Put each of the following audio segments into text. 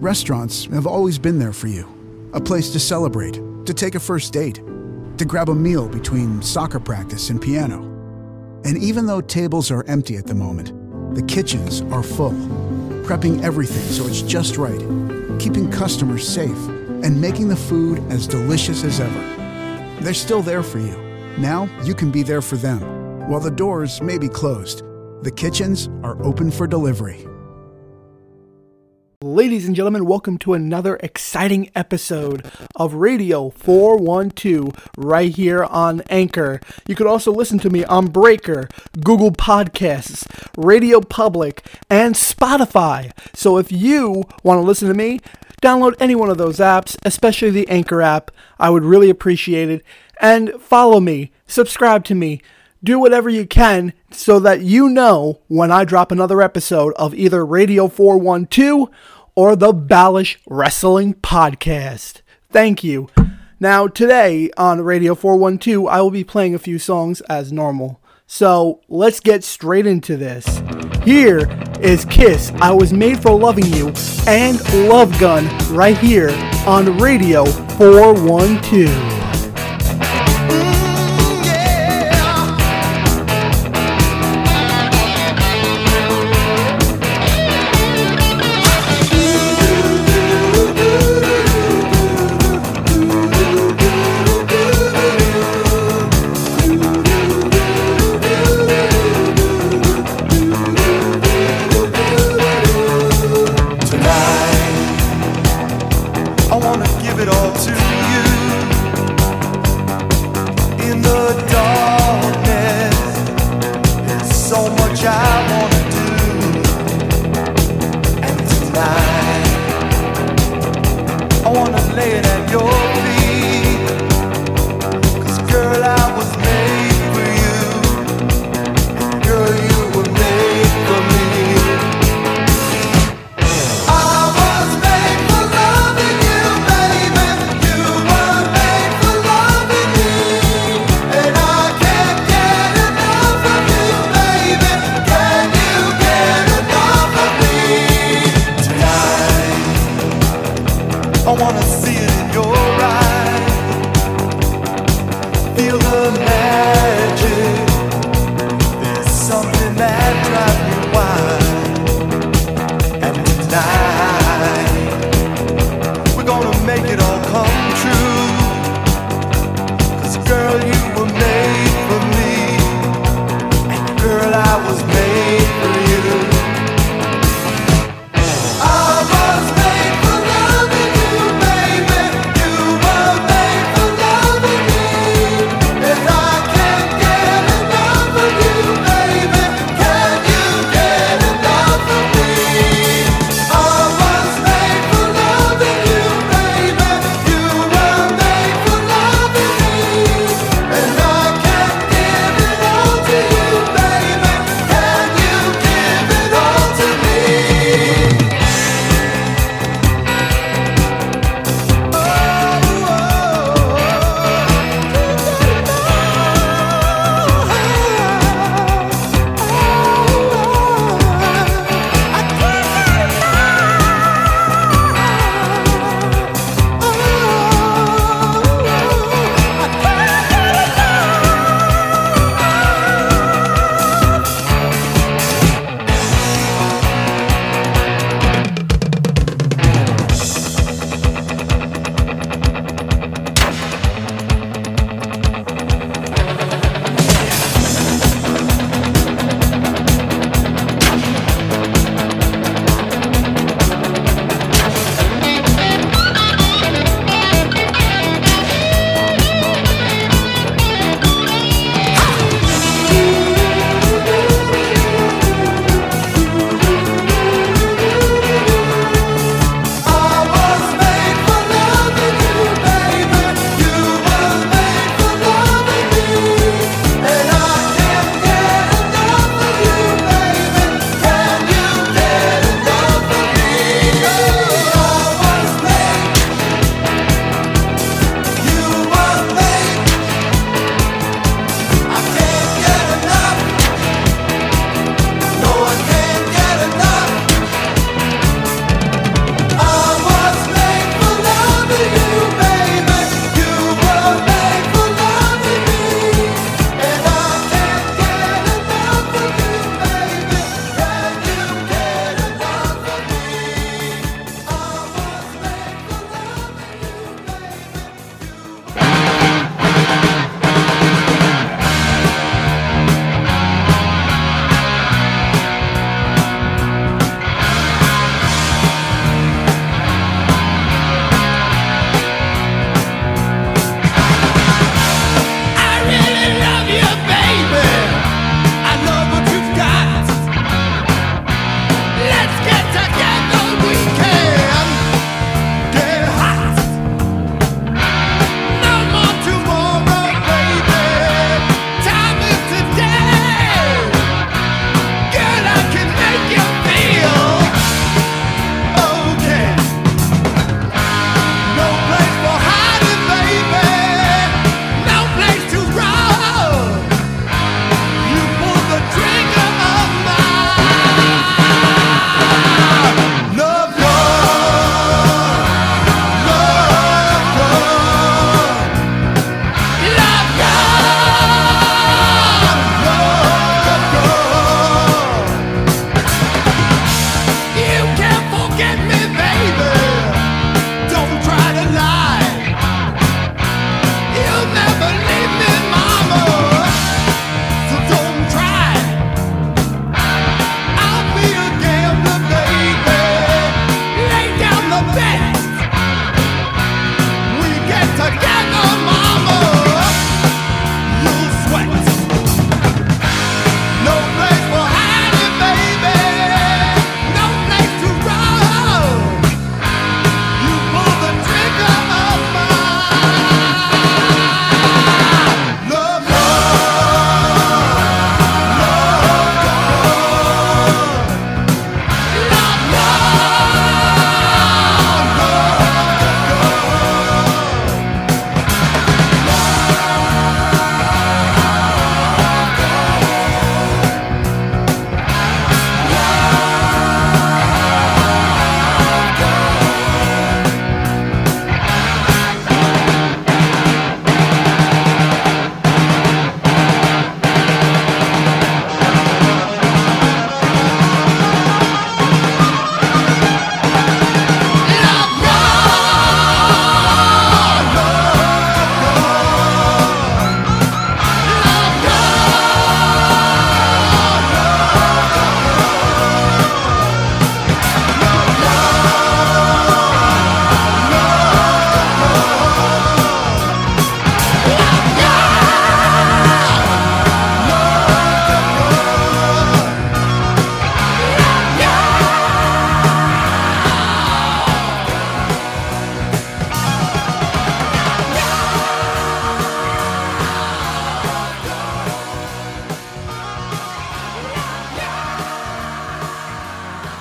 Restaurants have always been there for you. A place to celebrate, to take a first date, to grab a meal between soccer practice and piano. And even though tables are empty at the moment, the kitchens are full, prepping everything so it's just right, keeping customers safe, and making the food as delicious as ever. They're still there for you. Now you can be there for them. While the doors may be closed, the kitchens are open for delivery. Ladies and gentlemen, welcome to another exciting episode of Radio 412 right here on Anchor. You could also listen to me on Breaker, Google Podcasts, Radio Public, and Spotify. So if you want to listen to me, download any one of those apps, especially the Anchor app. I would really appreciate it. And follow me, subscribe to me. Do whatever you can so that you know when I drop another episode of either Radio 412 or the Balash Wrestling Podcast. Thank you. Now, today on Radio 412, I will be playing a few songs as normal. So, let's get straight into this. Here is Kiss, I Was Made for Loving You, and Love Gun right here on Radio 412. I wanna give it all to you.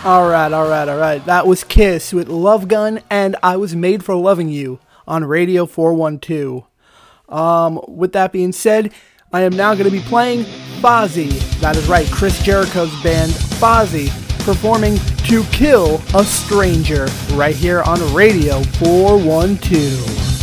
All right. That was Kiss with Love Gun and I Was Made for Loving You on Radio 412. With that being said, I am now going to be playing Fozzy. That is right, Chris Jericho's band Fozzy performing To Kill a Stranger right here on Radio 412.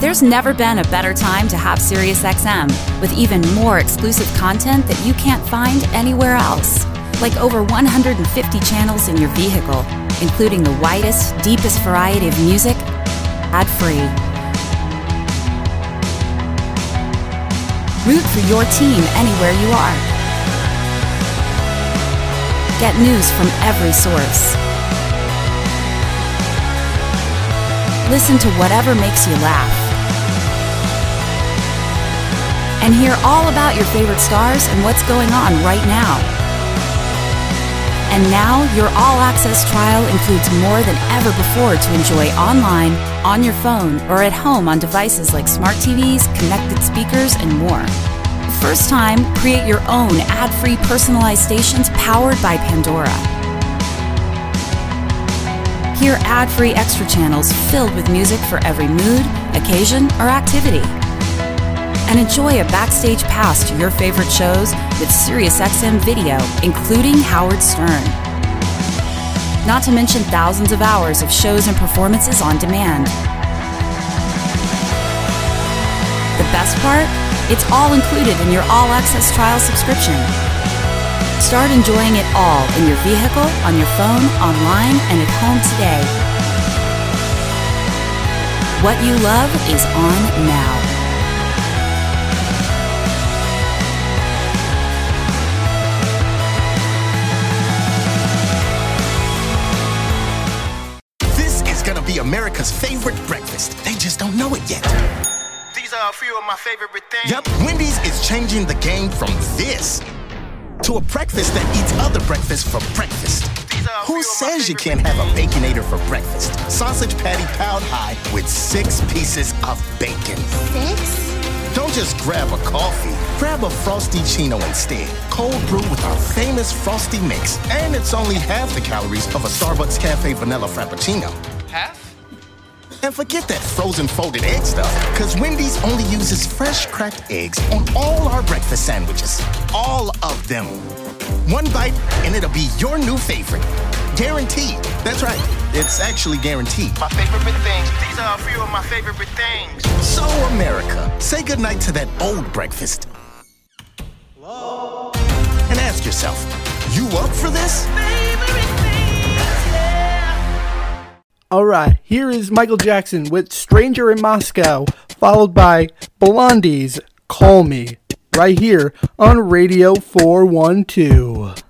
There's never been a better time to have SiriusXM, with even more exclusive content that you can't find anywhere else. Like over 150 channels in your vehicle, including the widest, deepest variety of music, ad-free. Root for your team anywhere you are. Get news from every source. Listen to whatever makes you laugh. And hear all about your favorite stars and what's going on right now. And now, your all-access trial includes more than ever before to enjoy online, on your phone, or at home on devices like smart TVs, connected speakers, and more. First time, create your own ad-free personalized stations powered by Pandora. Hear ad-free extra channels filled with music for every mood, occasion, or activity. And enjoy a backstage pass to your favorite shows with SiriusXM video, including Howard Stern. Not to mention thousands of hours of shows and performances on demand. The best part? It's all included in your all-access trial subscription. Start enjoying it all in your vehicle, on your phone, online, and at home today. What you love is on now. America's favorite breakfast. They just don't know it yet. These are a few of my favorite things. Yep, Wendy's is changing the game from this to a breakfast that eats other breakfasts for breakfast. Who says you can't have a Baconator for breakfast? Sausage patty pound high with 6 pieces of bacon. 6? Don't just grab a coffee. Grab a Frostychino instead. Cold brew with our famous Frosty mix. And it's only half the calories of a Starbucks Cafe Vanilla Frappuccino. Half? And forget that frozen folded egg stuff, because Wendy's only uses fresh cracked eggs on all our breakfast sandwiches. All of them. One bite, and it'll be your new favorite. Guaranteed. That's right. It's actually guaranteed. My favorite things. These are a few of my favorite things. So, America, say goodnight to that old breakfast. Hello? And ask yourself, you up for this? Alright, here is Michael Jackson with Stranger in Moscow, followed by Blondie's Call Me, right here on Radio 412.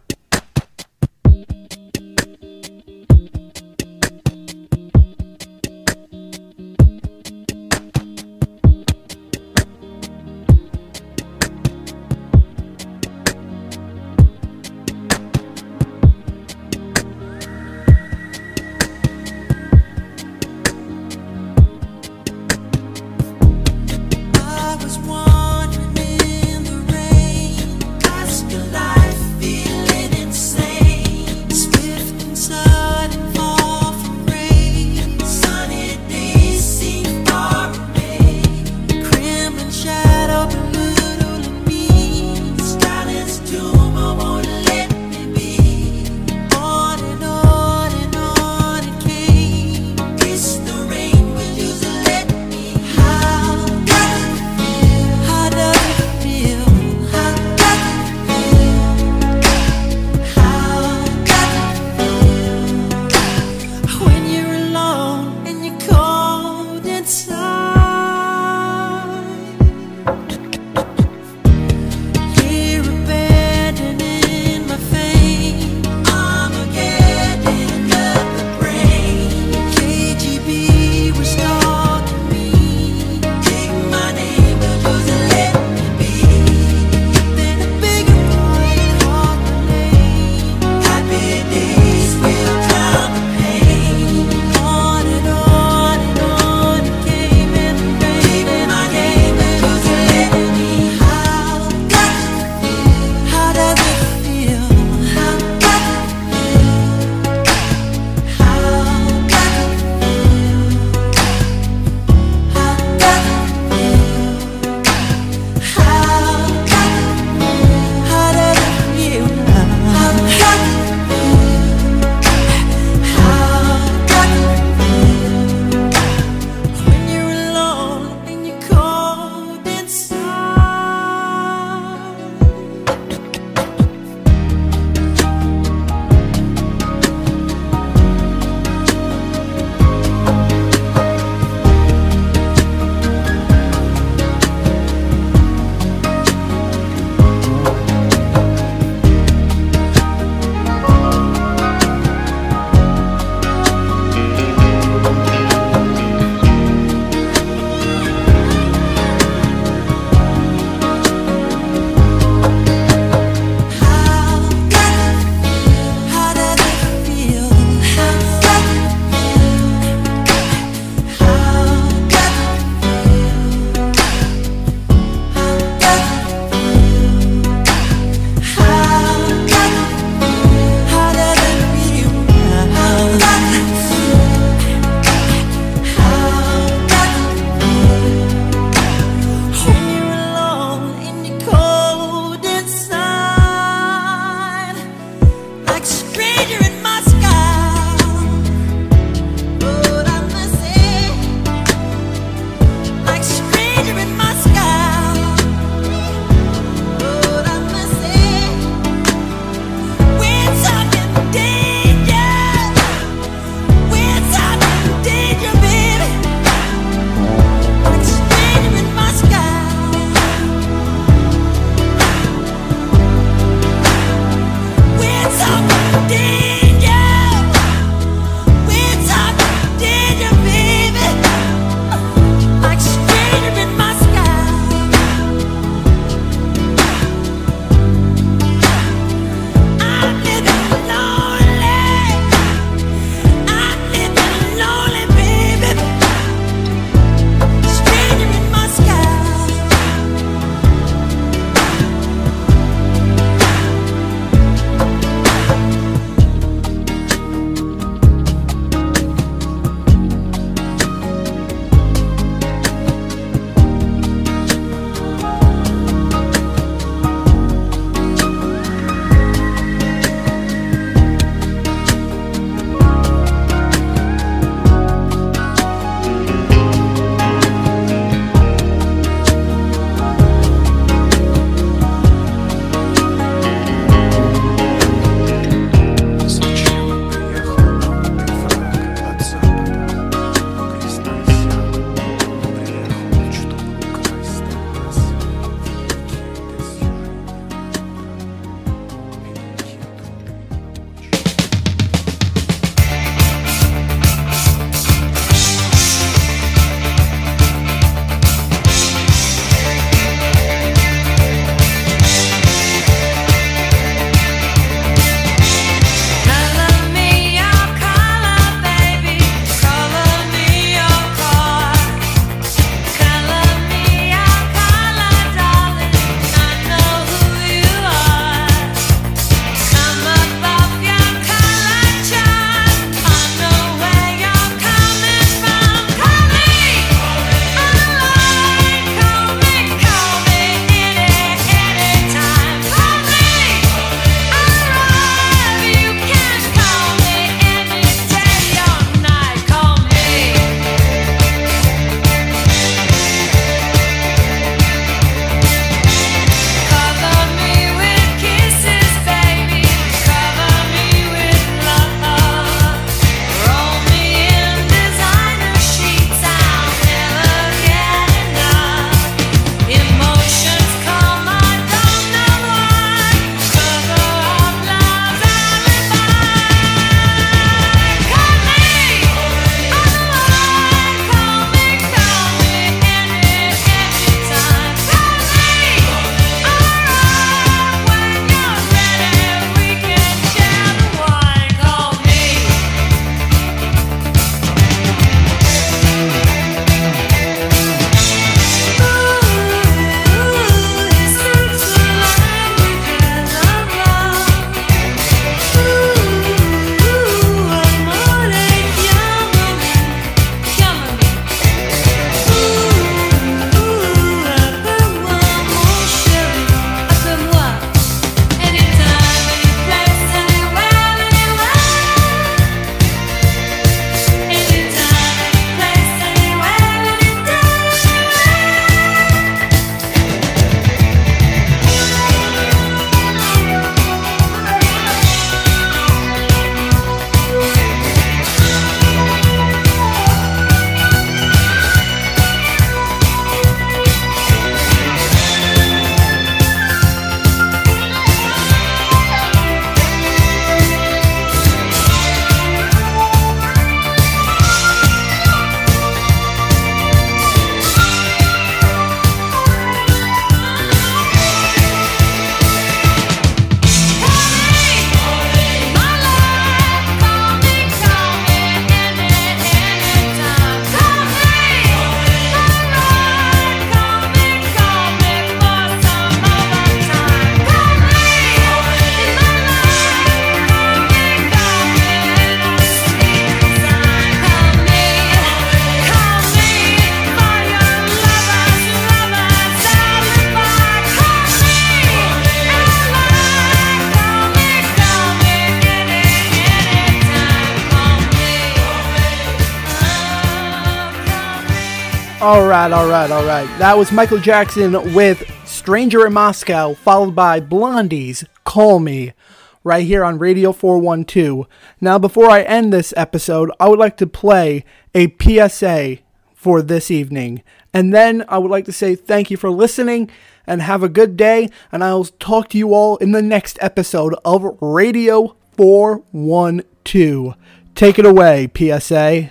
All right. That was Michael Jackson with Stranger in Moscow, followed by Blondie's Call Me, right here on Radio 412. Now, before I end this episode, I would like to play a PSA for this evening. And then I would like to say thank you for listening and have a good day. And I'll talk to you all in the next episode of Radio 412. Take it away, PSA.